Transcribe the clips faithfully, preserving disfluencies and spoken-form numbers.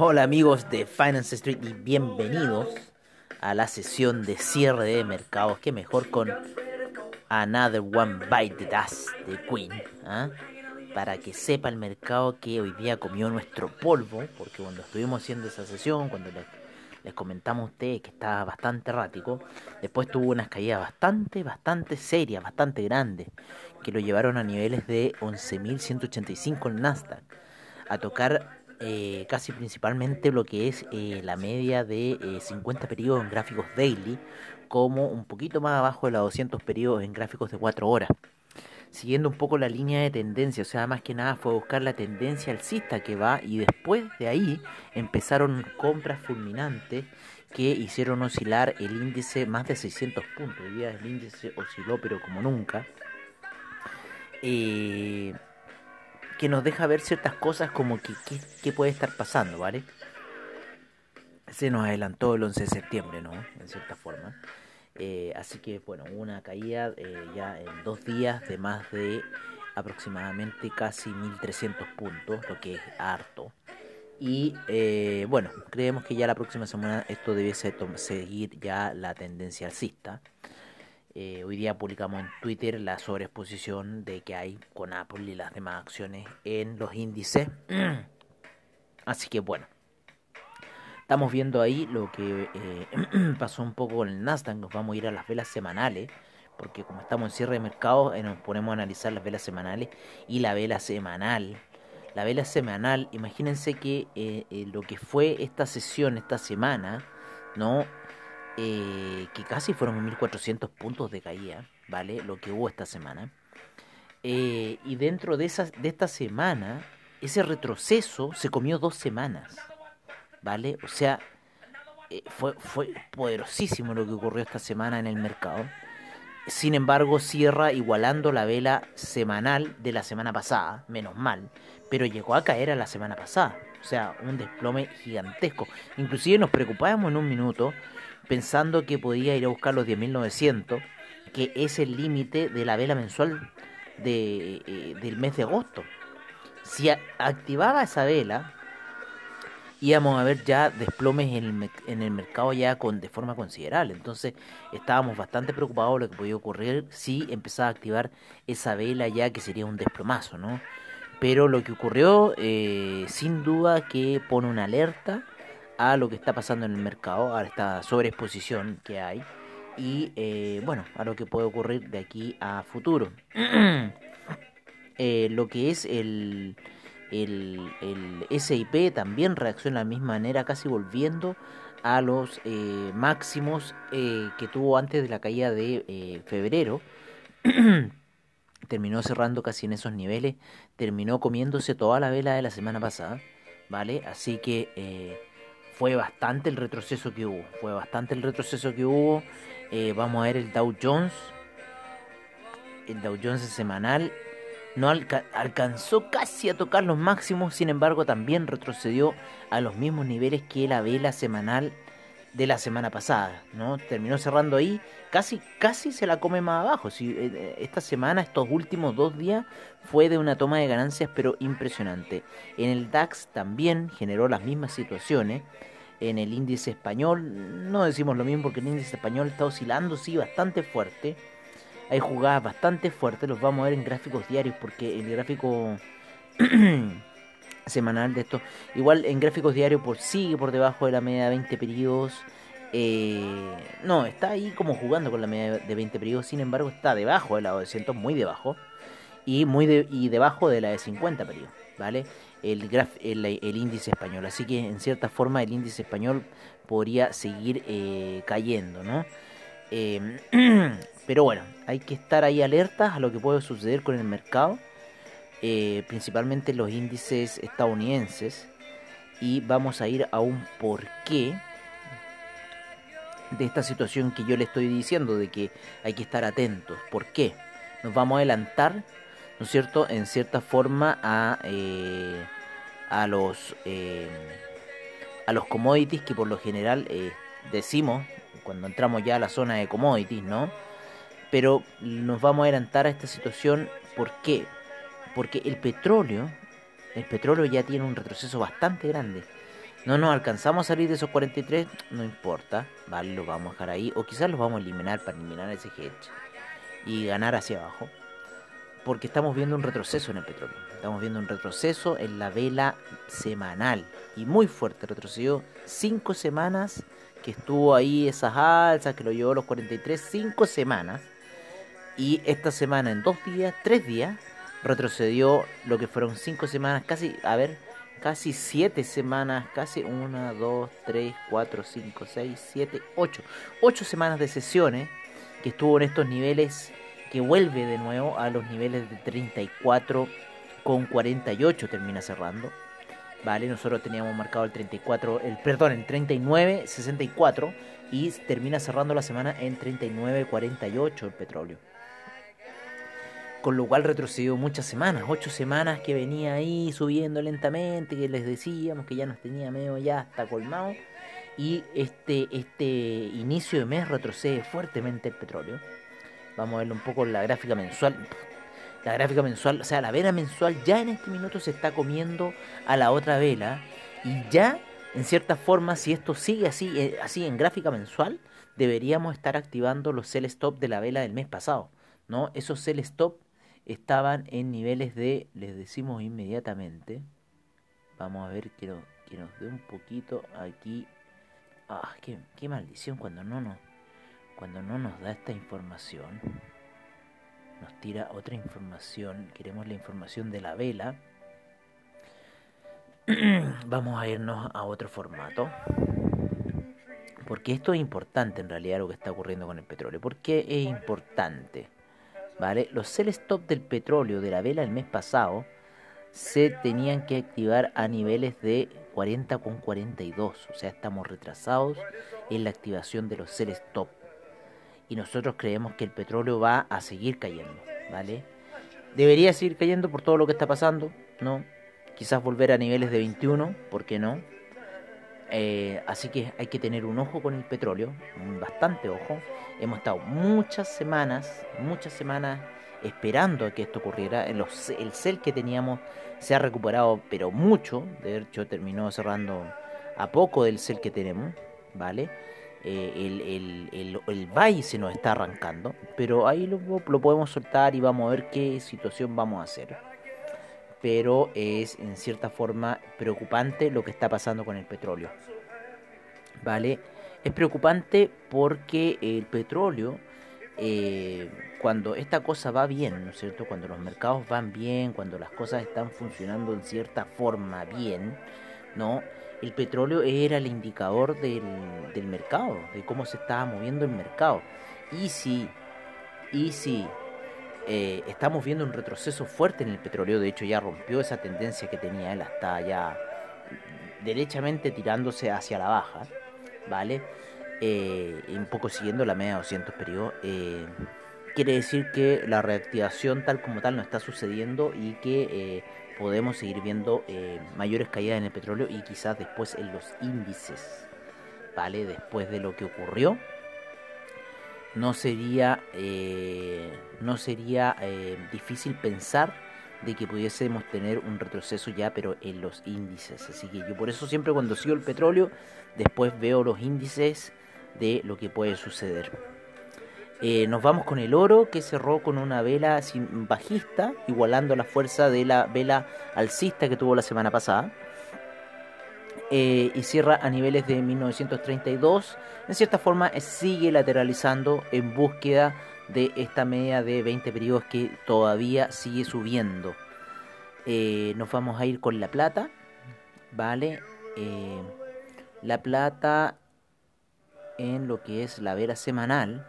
Hola amigos de Finance Street y bienvenidos a la sesión de cierre de mercados. Qué mejor con Another One Bites the Dust de Queen, ¿eh? Para que sepa el mercado que hoy día comió nuestro polvo, porque cuando estuvimos haciendo esa sesión, cuando les, les comentamos a ustedes que estaba bastante errático, después tuvo unas caídas bastante, bastante serias, bastante grandes, que lo llevaron a niveles de once mil ciento ochenta y cinco en Nasdaq, a tocar Eh, casi principalmente lo que es eh, la media de eh, cincuenta periodos en gráficos daily, como un poquito más abajo de los doscientos periodos en gráficos de cuatro horas, siguiendo un poco la línea de tendencia. O sea, más que nada fue buscar la tendencia alcista que va, y después de ahí empezaron compras fulminantes que hicieron oscilar el índice más de seiscientos puntos. Hoy día el índice osciló pero como nunca, eh... que nos deja ver ciertas cosas como que qué puede estar pasando, ¿vale? Se nos adelantó el once de septiembre, ¿no? En cierta forma. Eh, así que, bueno, una caída eh, ya en dos días de más de aproximadamente casi mil trescientos puntos, lo que es harto. Y, eh, bueno, creemos que ya la próxima semana esto debiese seguir ya la tendencia alcista. Eh, hoy día publicamos en Twitter la sobreexposición de que hay con Apple y las demás acciones en los índices. Así que bueno, estamos viendo ahí lo que eh, pasó un poco con el Nasdaq. Nos vamos a ir a las velas semanales, porque como estamos en cierre de mercado, eh, nos ponemos a analizar las velas semanales. Y la vela semanal, la vela semanal, imagínense que eh, eh, lo que fue esta sesión, esta semana, ¿no? Eh, que casi fueron mil cuatrocientos puntos de caída, ¿vale? Lo que hubo esta semana. Eh, y dentro de, esas, de esta semana, ese retroceso se comió dos semanas, ¿vale? O sea, eh, fue, fue poderosísimo lo que ocurrió esta semana en el mercado. Sin embargo, cierra igualando la vela semanal de la semana pasada, menos mal, pero llegó a caer a la semana pasada. O sea, un desplome gigantesco. Inclusive nos preocupábamos en un minuto pensando que podía ir a buscar los diez mil novecientos, que es el límite de la vela mensual de, eh, del mes de agosto. Si a, activaba esa vela, íbamos a ver ya desplomes en el, en el mercado ya con, de forma considerable. Entonces estábamos bastante preocupados de lo que podía ocurrir si empezaba a activar esa vela ya, que sería un desplomazo, ¿no? Pero lo que ocurrió, eh, sin duda que pone una alerta a lo que está pasando en el mercado, a esta sobreexposición que hay, y eh, bueno, a lo que puede ocurrir de aquí a futuro. eh, lo que es el, el, el S and P también reacciona de la misma manera, casi volviendo a los eh, máximos eh, que tuvo antes de la caída de eh, febrero. Terminó cerrando casi en esos niveles, terminó comiéndose toda la vela de la semana pasada, ¿vale? Así que eh, Fue bastante el retroceso que hubo. Fue bastante el retroceso que hubo. Eh, vamos a ver el Dow Jones. El Dow Jones semanal no alca- alcanzó casi a tocar los máximos. Sin embargo, también retrocedió a los mismos niveles que la vela semanal de la semana pasada, ¿no? Terminó cerrando ahí. Casi, casi se la come más abajo. Si, eh, esta semana, estos últimos dos días, fue de una toma de ganancias, pero impresionante. En el DAX también generó las mismas situaciones. En el índice español no decimos lo mismo, porque el índice español está oscilando, sí, bastante fuerte. Hay jugadas bastante fuertes, los vamos a ver en gráficos diarios, porque el gráfico semanal de esto, igual en gráficos diarios, por sigue por debajo de la media de veinte periodos. Eh, no, está ahí como jugando con la media de veinte periodos, sin embargo está debajo de la de doscientos, muy debajo, y muy de, y debajo de la de cincuenta periodos, ¿vale? El, graf, el, el índice español. Así que en cierta forma el índice español podría seguir eh, cayendo, ¿no? Eh, pero bueno, hay que estar ahí alertas a lo que puede suceder con el mercado, eh, principalmente los índices estadounidenses. Y vamos a ir a un porqué de esta situación que yo le estoy diciendo, de que hay que estar atentos. ¿Por qué? Nos vamos a adelantar, ¿no es cierto?, en cierta forma a, eh, a, los, eh, a los commodities que por lo general eh, decimos cuando entramos ya a la zona de commodities, ¿no? Pero nos vamos a adelantar a esta situación. ¿Por qué? Porque el petróleo, el petróleo ya tiene un retroceso bastante grande. No nos alcanzamos a salir de esos cuarenta y tres, no importa, vale, lo vamos a dejar ahí. O quizás los vamos a eliminar para eliminar ese hedge y ganar hacia abajo. Porque estamos viendo un retroceso en el petróleo. Estamos viendo un retroceso en la vela semanal. Y muy fuerte, retrocedió cinco semanas que estuvo ahí esas alzas, que lo llevó a los cuarenta y tres, cinco semanas. Y esta semana en dos días, tres días, retrocedió lo que fueron cinco semanas, casi, a ver, casi siete semanas, casi una, dos, tres, cuatro, cinco, seis, siete, ocho. Ocho semanas de sesiones que estuvo en estos niveles, que vuelve de nuevo a los niveles de treinta y cuatro con cuarenta y ocho, termina cerrando. Vale, nosotros teníamos marcado el treinta y cuatro, el perdón, el treinta y nueve sesenta y cuatro, y termina cerrando la semana en treinta y nueve cuarenta y ocho el petróleo. Con lo cual retrocedió muchas semanas, ocho semanas que venía ahí subiendo lentamente, que les decíamos que ya nos tenía medio ya hasta colmado. Y este, este inicio de mes retrocede fuertemente el petróleo. Vamos a verlo un poco en la gráfica mensual. La gráfica mensual, o sea, la vela mensual ya en este minuto se está comiendo a la otra vela. Y ya, en cierta forma, si esto sigue así, así en gráfica mensual, deberíamos estar activando los sell stop de la vela del mes pasado, ¿no? Esos sell stop estaban en niveles de, les decimos inmediatamente. Vamos a ver que, no, que nos dé un poquito aquí. Ah, qué, qué maldición cuando no nos, cuando no nos da esta información. Nos tira otra información. Queremos la información de la vela. Vamos a irnos a otro formato, porque esto es importante en realidad lo que está ocurriendo con el petróleo. ¿Por qué es importante? ¿Vale? Los sell stop del petróleo de la vela el mes pasado se tenían que activar a niveles de cuarenta con cuarenta y dos. O sea, estamos retrasados en la activación de los sell stop. Y nosotros creemos que el petróleo va a seguir cayendo, ¿vale? Debería seguir cayendo por todo lo que está pasando, ¿no? Quizás volver a niveles de veintiuno, ¿por qué no? Eh, así que hay que tener un ojo con el petróleo, bastante ojo. Hemos estado muchas semanas, muchas semanas esperando a que esto ocurriera. El, el sell que teníamos se ha recuperado, pero mucho. De hecho, terminó cerrando a poco del sell que tenemos, ¿vale? Eh, el, el, el, el buy se nos está arrancando, pero ahí lo, lo podemos soltar y vamos a ver qué situación vamos a hacer. Pero es en cierta forma preocupante lo que está pasando con el petróleo, ¿vale? Es preocupante porque el petróleo, eh, cuando esta cosa va bien, ¿no es cierto?, cuando los mercados van bien, cuando las cosas están funcionando en cierta forma bien, ¿no?, el petróleo era el indicador del, del mercado, de cómo se estaba moviendo el mercado. Y si, y si eh, estamos viendo un retroceso fuerte en el petróleo, de hecho ya rompió esa tendencia que tenía él, hasta ya derechamente tirándose hacia la baja, ¿vale? Eh, un poco siguiendo la media de doscientos periodos, eh, quiere decir que la reactivación tal como tal no está sucediendo y que... Eh, podemos seguir viendo eh, mayores caídas en el petróleo y quizás después en los índices, ¿vale? Después de lo que ocurrió, no sería, eh, no sería eh, difícil pensar de que pudiésemos tener un retroceso ya, pero en los índices. Así que yo por eso siempre cuando sigo el petróleo, después veo los índices de lo que puede suceder. Eh, nos vamos con el oro, que cerró con una vela sin bajista, igualando la fuerza de la vela alcista que tuvo la semana pasada. Eh, y cierra a niveles de mil novecientos treinta y dos. En cierta forma sigue lateralizando en búsqueda de esta media de veinte periodos que todavía sigue subiendo. Eh, nos vamos a ir con la plata. Vale. Eh, la plata en lo que es la vela semanal.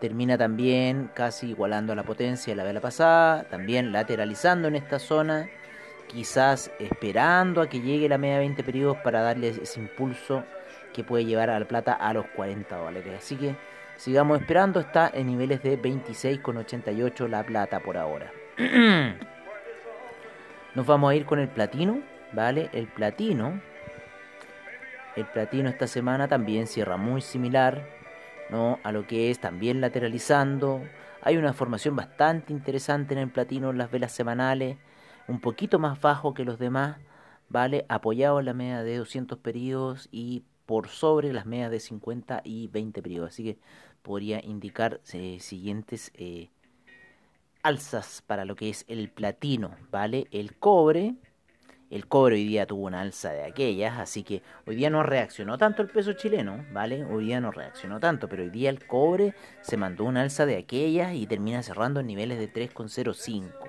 termina también casi igualando a la potencia de la vela pasada, también lateralizando en esta zona, quizás esperando a que llegue la media de veinte periodos para darle ese impulso que puede llevar a la plata a los cuarenta dólares. Así que sigamos esperando, está en niveles de veintiséis con ochenta y ocho la plata por ahora. Nos vamos a ir con el platino, ¿vale? El platino, el platino esta semana también cierra muy similar, ¿no?, a lo que es, también lateralizando. Hay una formación bastante interesante en el platino, en las velas semanales, un poquito más bajo que los demás, ¿vale? Apoyado en la media de doscientos periodos y por sobre las medias de cincuenta y veinte periodos. Así que podría indicar eh, siguientes eh, alzas para lo que es el platino, ¿vale? El cobre, el cobre hoy día tuvo una alza de aquellas, así que hoy día no reaccionó tanto el peso chileno, ¿vale? Hoy día no reaccionó tanto, pero hoy día el cobre se mandó una alza de aquellas y termina cerrando en niveles de tres coma cero cinco.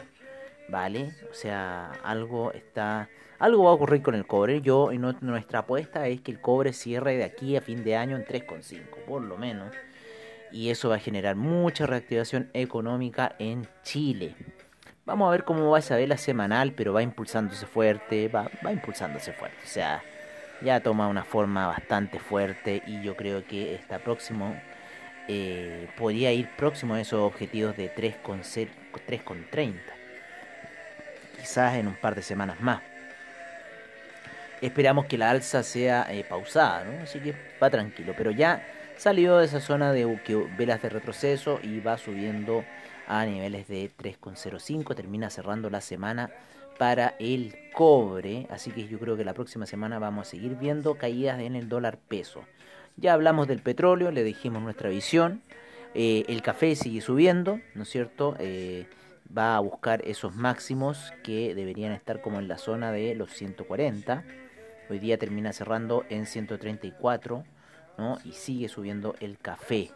¿Vale? O sea, algo está, algo va a ocurrir con el cobre. Yo, en nuestra apuesta es que el cobre cierre de aquí a fin de año en tres coma cinco, por lo menos. Y eso va a generar mucha reactivación económica en Chile. Vamos a ver cómo va esa vela semanal, pero va impulsándose fuerte, va, va impulsándose fuerte. O sea, ya toma una forma bastante fuerte y yo creo que está próximo, eh, podría ir próximo a esos objetivos de tres coma treinta. Quizás en un par de semanas más. Esperamos que la alza sea eh, pausada, ¿no? Así que va tranquilo. Pero ya salió de esa zona de velas de retroceso y va subiendo a niveles de tres coma cero cinco. Termina cerrando la semana para el cobre. Así que yo creo que la próxima semana vamos a seguir viendo caídas en el dólar peso. Ya hablamos del petróleo, le dijimos nuestra visión. Eh, el café sigue subiendo, ¿no es cierto? Eh, va a buscar esos máximos que deberían estar como en la zona de los ciento cuarenta. Hoy día termina cerrando en ciento treinta y cuatro, ¿no? Y sigue subiendo el café.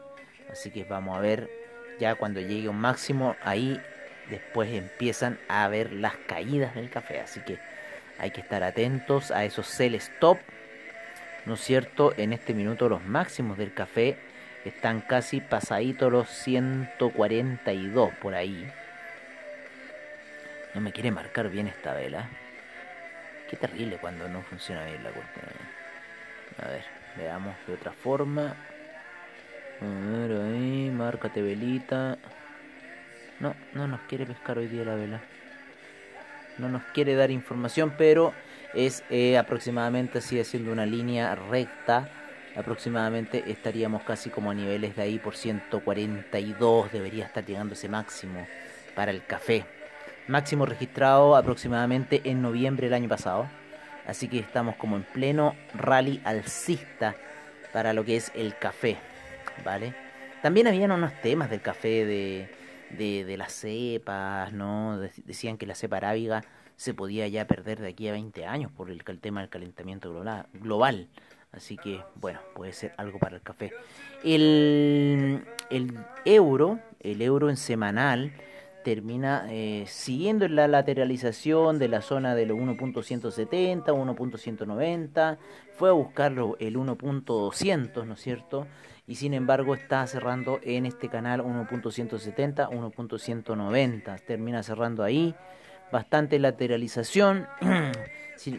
Así que vamos a ver, ya cuando llegue un máximo, ahí después empiezan a ver las caídas del café. Así que hay que estar atentos a esos sell stop, ¿no es cierto? En este minuto los máximos del café están casi pasaditos los ciento cuarenta y dos por ahí. No me quiere marcar bien esta vela. Qué terrible cuando no funciona bien la cuestión. A ver, veamos de otra forma. A ver ahí, márcate velita. No, no nos quiere pescar hoy día la vela. No nos quiere dar información, pero es eh, aproximadamente así, haciendo una línea recta. Aproximadamente estaríamos casi como a niveles de ahí por ciento cuarenta y dos. Debería estar llegando ese máximo para el café. Máximo registrado aproximadamente en noviembre del año pasado. Así que estamos como en pleno rally alcista para lo que es el café, ¿vale? También habían unos temas del café de, de, de las cepas, ¿no? De, decían que la cepa arábiga se podía ya perder de aquí a veinte años por el, el tema del calentamiento global. Así que, bueno, puede ser algo para el café. El, el euro, el euro en semanal termina eh, siguiendo la lateralización de la zona de los uno punto ciento setenta, uno punto ciento noventa, fue a buscar el uno punto doscientos, ¿no es cierto? Y sin embargo está cerrando en este canal uno punto ciento setenta, uno punto ciento noventa, termina cerrando ahí, bastante lateralización,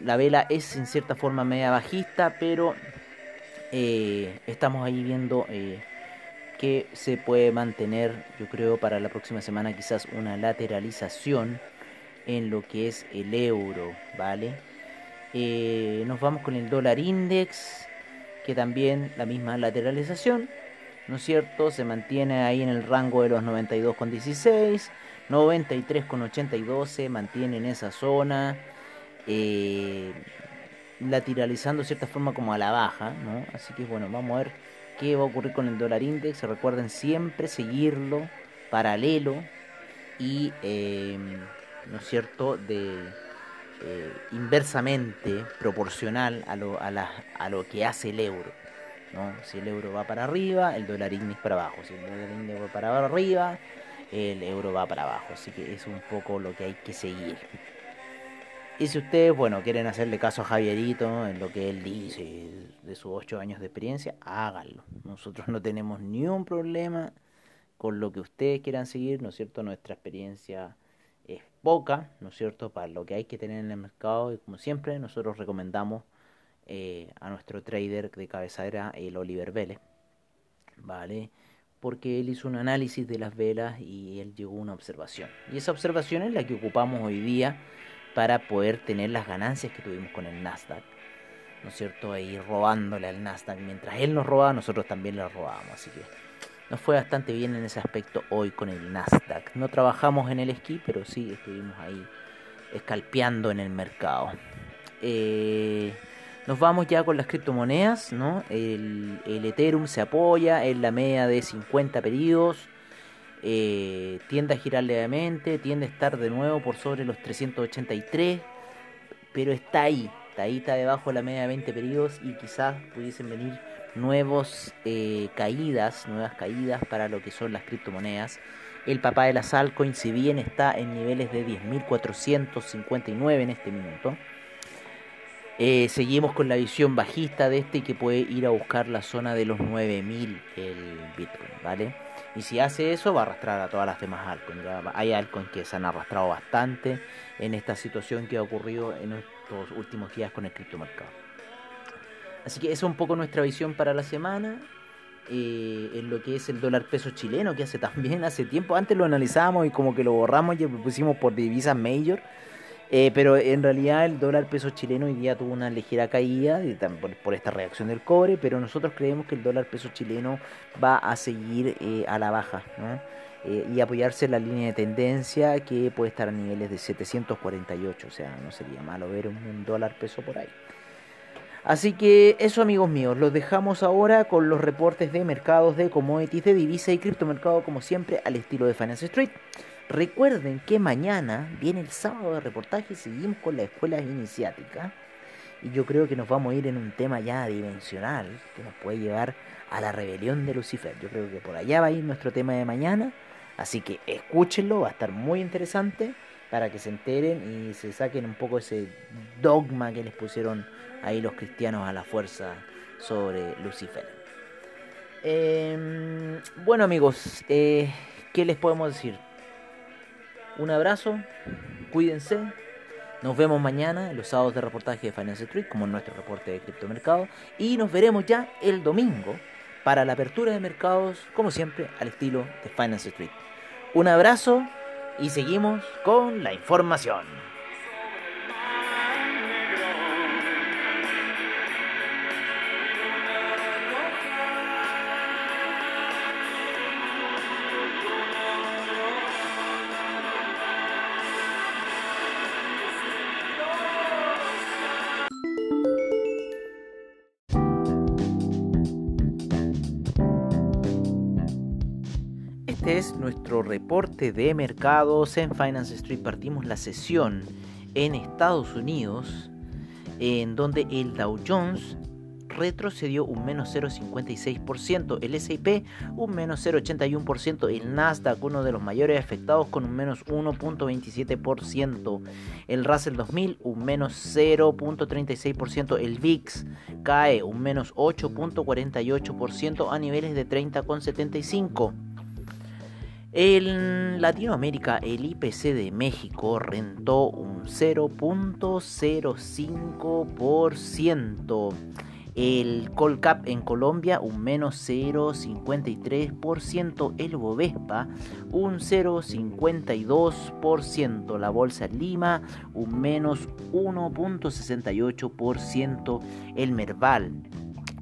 la vela es en cierta forma media bajista, pero eh, estamos ahí viendo Eh, que se puede mantener, yo creo, para la próxima semana quizás una lateralización en lo que es el euro, ¿vale? Eh, nos vamos con el dólar index, que también la misma lateralización, ¿no es cierto? Se mantiene ahí en el rango de los noventa y dos con dieciséis, noventa y tres con ochenta y dos, se mantiene en esa zona, eh, lateralizando de cierta forma como a la baja, ¿no? Así que bueno, vamos a ver qué va a ocurrir con el dólar index. Recuerden siempre seguirlo paralelo y eh, no es cierto, de eh, inversamente proporcional a lo, a, la, a lo que hace el euro, ¿no? Si el euro va para arriba, el dólar index para abajo, si el dólar index va para arriba, el euro va para abajo. Así que es un poco lo que hay que seguir. Y si ustedes, bueno, quieren hacerle caso a Javierito en lo que él dice de sus ocho años de experiencia, háganlo. Nosotros no tenemos ni un problema con lo que ustedes quieran seguir, ¿no es cierto? Nuestra experiencia es poca, ¿no es cierto?, para lo que hay que tener en el mercado, y como siempre nosotros recomendamos eh, a nuestro trader de cabecera, el Oliver Vélez, ¿vale? Porque él hizo un análisis de las velas y él llegó a una observación, y esa observación es la que ocupamos hoy día para poder tener las ganancias que tuvimos con el Nasdaq, ¿no es cierto?, ahí robándole al Nasdaq. Mientras él nos robaba, nosotros también lo robábamos, así que nos fue bastante bien en ese aspecto hoy con el Nasdaq. No trabajamos en el esquí, pero sí estuvimos ahí escalpeando en el mercado. Eh, nos vamos ya con las criptomonedas, ¿no? El, el Ethereum se apoya en la media de cincuenta periodos. Eh, tiende a girar levemente, tiende a estar de nuevo por sobre los trescientos ochenta y tres. Pero está ahí, está ahí, está debajo de la media de veinte periodos y quizás pudiesen venir nuevos eh, caídas, nuevas caídas para lo que son las criptomonedas. El papá de las altcoins, si bien está en niveles de diez mil cuatrocientos cincuenta y nueve en este minuto, eh, seguimos con la visión bajista de este, que puede ir a buscar la zona de los nueve mil el Bitcoin, ¿vale? Y si hace eso, va a arrastrar a todas las demás altcoins. Hay altcoins que se han arrastrado bastante en esta situación que ha ocurrido en estos últimos días con el criptomercado. Así que esa es un poco nuestra visión para la semana, eh, en lo que es el dólar peso chileno, que hace también, hace tiempo, antes lo analizábamos y como que lo borramos y lo pusimos por divisa mayor, eh, pero en realidad el dólar peso chileno hoy día tuvo una ligera caída y por, por esta reacción del cobre, pero nosotros creemos que el dólar peso chileno va a seguir eh, a la baja, ¿no? Eh, y apoyarse en la línea de tendencia que puede estar a niveles de setecientos cuarenta y ocho, o sea, no sería malo ver un, un dólar peso por ahí. Así que eso, amigos míos, los dejamos ahora con los reportes de mercados de commodities, de divisa y criptomercado, como siempre al estilo de Finance Street. Recuerden que mañana viene el sábado de reportaje y seguimos con las escuelas iniciáticas. Y yo creo que nos vamos a ir en un tema ya dimensional que nos puede llevar a la rebelión de Lucifer. Yo creo que por allá va a ir nuestro tema de mañana, así que escúchenlo, va a estar muy interesante, para que se enteren y se saquen un poco ese dogma que les pusieron ahí los cristianos a la fuerza sobre Lucifer. Eh, bueno, amigos, eh, ¿qué les podemos decir? Un abrazo, cuídense, nos vemos mañana en los sábados de reportaje de Finance Street, como en nuestro reporte de criptomercado, y nos veremos ya el domingo para la apertura de mercados, como siempre, al estilo de Finance Street. Un abrazo. Y seguimos con la información. Este es nuestro reporte de mercados en Finance Street. Partimos la sesión en Estados Unidos, en donde el Dow Jones retrocedió un menos cero coma cincuenta y seis por ciento, el ese y pe un menos cero coma ochenta y uno por ciento, el Nasdaq, uno de los mayores afectados, con un menos uno coma veintisiete por ciento, el Russell dos mil un menos cero coma treinta y seis por ciento, el V I X cae un menos ocho coma cuarenta y ocho por ciento a niveles de treinta coma setenta y cinco por ciento. En Latinoamérica, el I P C de México rentó un cero coma cero cinco por ciento. El Colcap en Colombia un menos cero coma cincuenta y tres por ciento. El Bovespa un cero coma cincuenta y dos por ciento. La Bolsa Lima un menos uno coma sesenta y ocho por ciento. El Merval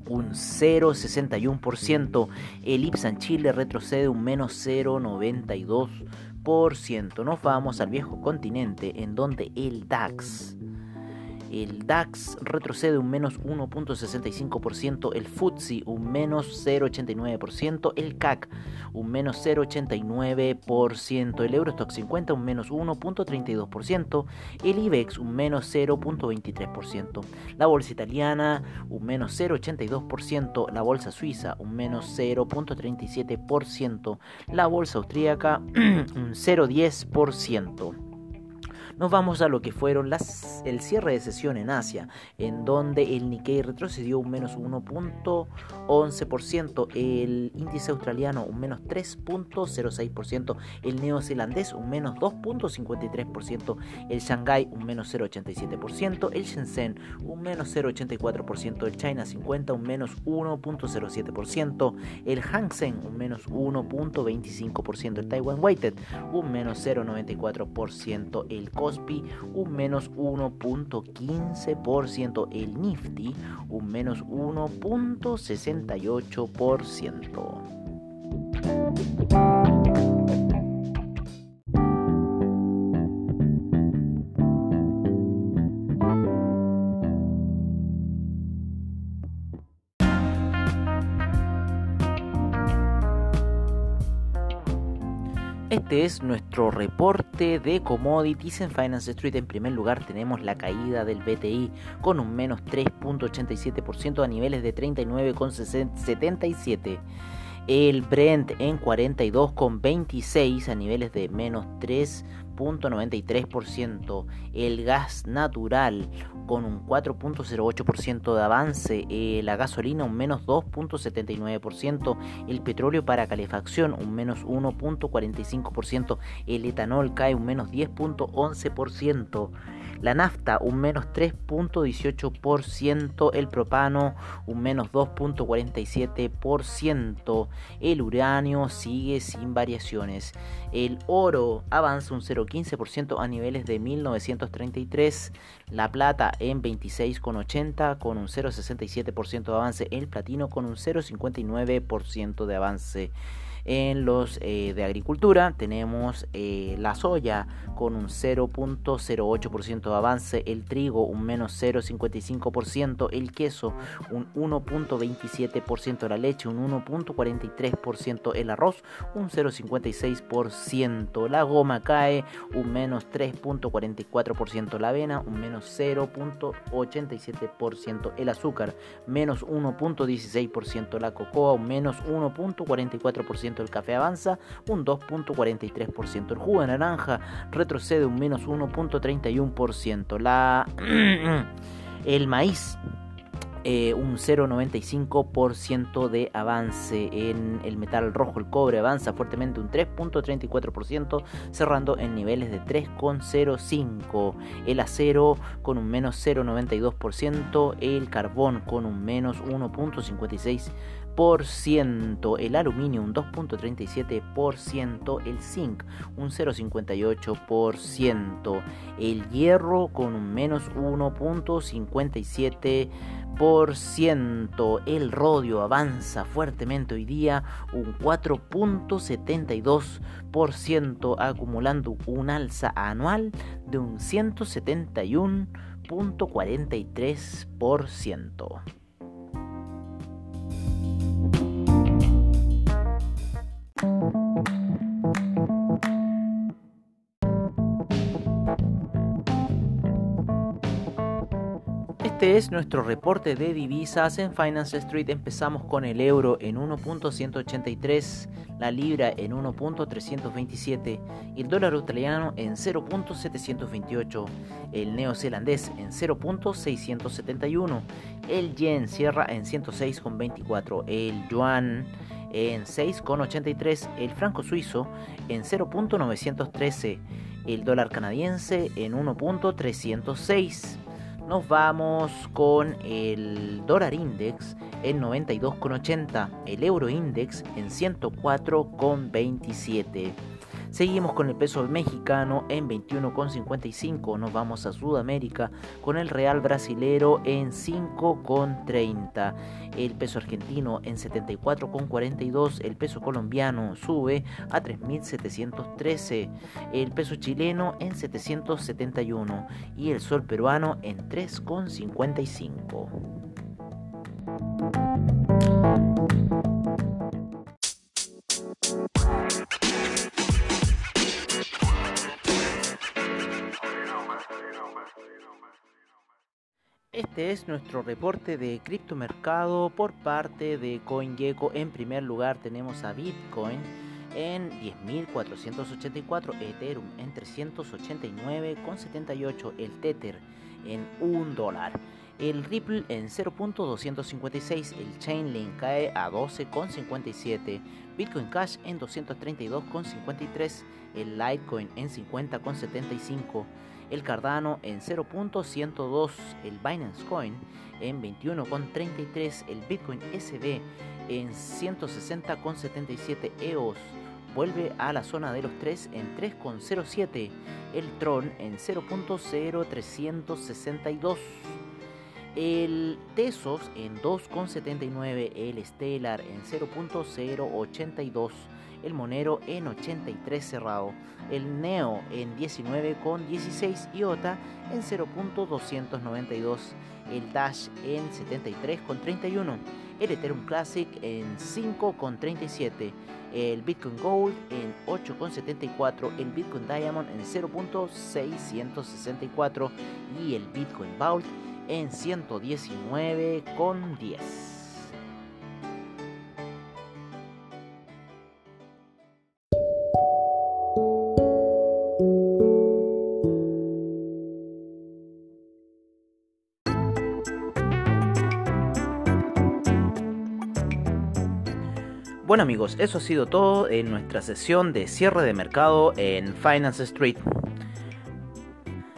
un cero coma sesenta y uno por ciento, el I P S A en Chile retrocede un menos cero coma noventa y dos por ciento. Nos vamos al viejo continente, en donde el DAX el DAX retrocede un menos uno coma sesenta y cinco por ciento, el FTSE un menos cero coma ochenta y nueve por ciento, el C A C un menos cero coma ochenta y nueve por ciento, el Eurostoxx cincuenta un menos uno coma treinta y dos por ciento, el IBEX un menos cero coma veintitrés por ciento, la bolsa italiana un menos cero coma ochenta y dos por ciento, la bolsa suiza un menos cero coma treinta y siete por ciento, la bolsa austríaca un cero coma diez por ciento. Nos vamos a lo que fueron las, el cierre de sesión en Asia, en donde el Nikkei retrocedió un menos uno punto once por ciento, el índice australiano un menos tres punto cero seis por ciento, el neozelandés un menos dos punto cincuenta y tres por ciento, el Shanghai un menos cero punto ochenta y siete por ciento, el Shenzhen un menos cero punto ochenta y cuatro por ciento, el China cincuenta un menos uno punto cero siete por ciento, el Hang Seng un menos uno punto veinticinco por ciento, el Taiwan Weighted un menos cero punto noventa y cuatro por ciento, el Kospi un menos uno punto quince por ciento, el Nifty un menos uno punto sesenta y ocho por ciento. Este es nuestro reporte de commodities en Finance Street. En primer lugar tenemos la caída del B T I con un menos tres punto ochenta y siete por ciento a niveles de treinta y nueve punto setenta y siete. El Brent en cuarenta y dos punto veintiséis a niveles de menos tres punto noventa y tres por ciento. El gas natural con un cuatro punto cero ocho por ciento de avance. Eh, la gasolina un menos dos punto setenta y nueve por ciento. El petróleo para calefacción un menos uno punto cuarenta y cinco por ciento. El etanol cae un menos diez punto once por ciento. La nafta un menos tres punto dieciocho por ciento, el propano un menos dos punto cuarenta y siete por ciento, el uranio sigue sin variaciones, el oro avanza un cero punto quince por ciento a niveles de mil novecientos treinta y tres, la plata en veintiséis punto ochenta con un cero punto sesenta y siete por ciento de avance, el platino con un cero punto cincuenta y nueve por ciento de avance. En los eh, de agricultura tenemos eh, la soya con un cero punto cero ocho por ciento de avance, el trigo un menos cero punto cincuenta y cinco por ciento, el queso un uno punto veintisiete por ciento, la leche un uno punto cuarenta y tres por ciento, el arroz un cero punto cincuenta y seis por ciento, la goma cae un menos tres punto cuarenta y cuatro por ciento, la avena un menos cero punto ochenta y siete por ciento, el azúcar menos uno punto dieciséis por ciento, la cocoa un menos uno punto cuarenta y cuatro por ciento, el café avanza un dos punto cuarenta y tres por ciento, el jugo de naranja retrocede un menos uno punto treinta y uno por ciento, la el maíz Eh, un cero punto noventa y cinco por ciento de avance. En el metal rojo, el cobre avanza fuertemente un tres punto treinta y cuatro por ciento, cerrando en niveles de tres punto cero cinco por ciento, el acero con un menos cero punto noventa y dos por ciento, el carbón con un menos uno punto cincuenta y seis por ciento, el aluminio un dos punto treinta y siete por ciento, el zinc un cero punto cincuenta y ocho por ciento, el hierro con un menos uno punto cincuenta y siete por ciento. El rodio avanza fuertemente hoy día un cuatro punto setenta y dos por ciento, acumulando un alza anual de un ciento setenta y uno punto cuarenta y tres por ciento. Este es nuestro reporte de divisas en Finance Street. Empezamos con el euro en uno punto ciento ochenta y tres, la libra en uno punto trescientos veintisiete, el dólar australiano en cero punto setecientos veintiocho, el neozelandés en cero punto seiscientos setenta y uno, el yen cierra en ciento seis punto veinticuatro, el yuan en seis punto ochenta y tres, el franco suizo en cero punto novecientos trece, el dólar canadiense en uno punto trescientos seis. Nos vamos con el dólar index en noventa y dos punto ochenta, el euro index en ciento cuatro punto veintisiete. Seguimos con el peso mexicano en veintiuno punto cincuenta y cinco. Nos vamos a Sudamérica con el real brasilero en cinco punto treinta. El peso argentino en setenta y cuatro punto cuarenta y dos. El peso colombiano sube a tres mil setecientos trece. El peso chileno en setecientos setenta y uno. Y el sol peruano en tres punto cincuenta y cinco. Este es nuestro reporte de criptomercado por parte de CoinGecko. En primer lugar tenemos a Bitcoin en diez mil cuatrocientos ochenta y cuatro, Ethereum en trescientos ochenta y nueve con setenta y ocho, el Tether en un dólar, el Ripple en cero punto doscientos cincuenta y seis, el Chainlink cae a doce con cincuenta y siete, Bitcoin Cash en doscientos treinta y dos con cincuenta y tres, el Litecoin en cincuenta con setenta y cinco, el Cardano en cero punto ciento dos, el Binance Coin en veintiuno con treinta y tres, el Bitcoin S B en ciento sesenta con setenta y siete, E O S vuelve a la zona de los tres en tres con cero siete, el Tron en cero punto cero trescientos sesenta y dos, el Tesos en dos con setenta y nueve, el Stellar en cero punto cero ochenta y dos, el Monero en ochenta y tres cerrado, el Neo en diecinueve con dieciséis, IOTA en cero punto doscientos noventa y dos, el Dash en setenta y tres con treinta y uno, el Ethereum Classic en cinco con treinta y siete, el Bitcoin Gold en ocho con setenta y cuatro, el Bitcoin Diamond en cero punto seiscientos sesenta y cuatro y el Bitcoin Vault en ciento diecinueve con diez. Bueno amigos, eso ha sido todo en nuestra sesión de cierre de mercado en Finance Street.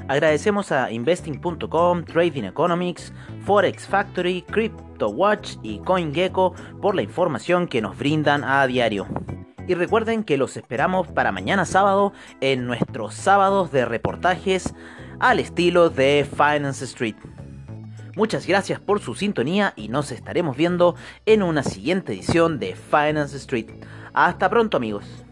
Agradecemos a investing punto com, Trading Economics, Forex Factory, CryptoWatch y CoinGecko por la información que nos brindan a diario. Y recuerden que los esperamos para mañana sábado en nuestros sábados de reportajes al estilo de Finance Street. Muchas gracias por su sintonía y nos estaremos viendo en una siguiente edición de Finance Street. Hasta pronto amigos.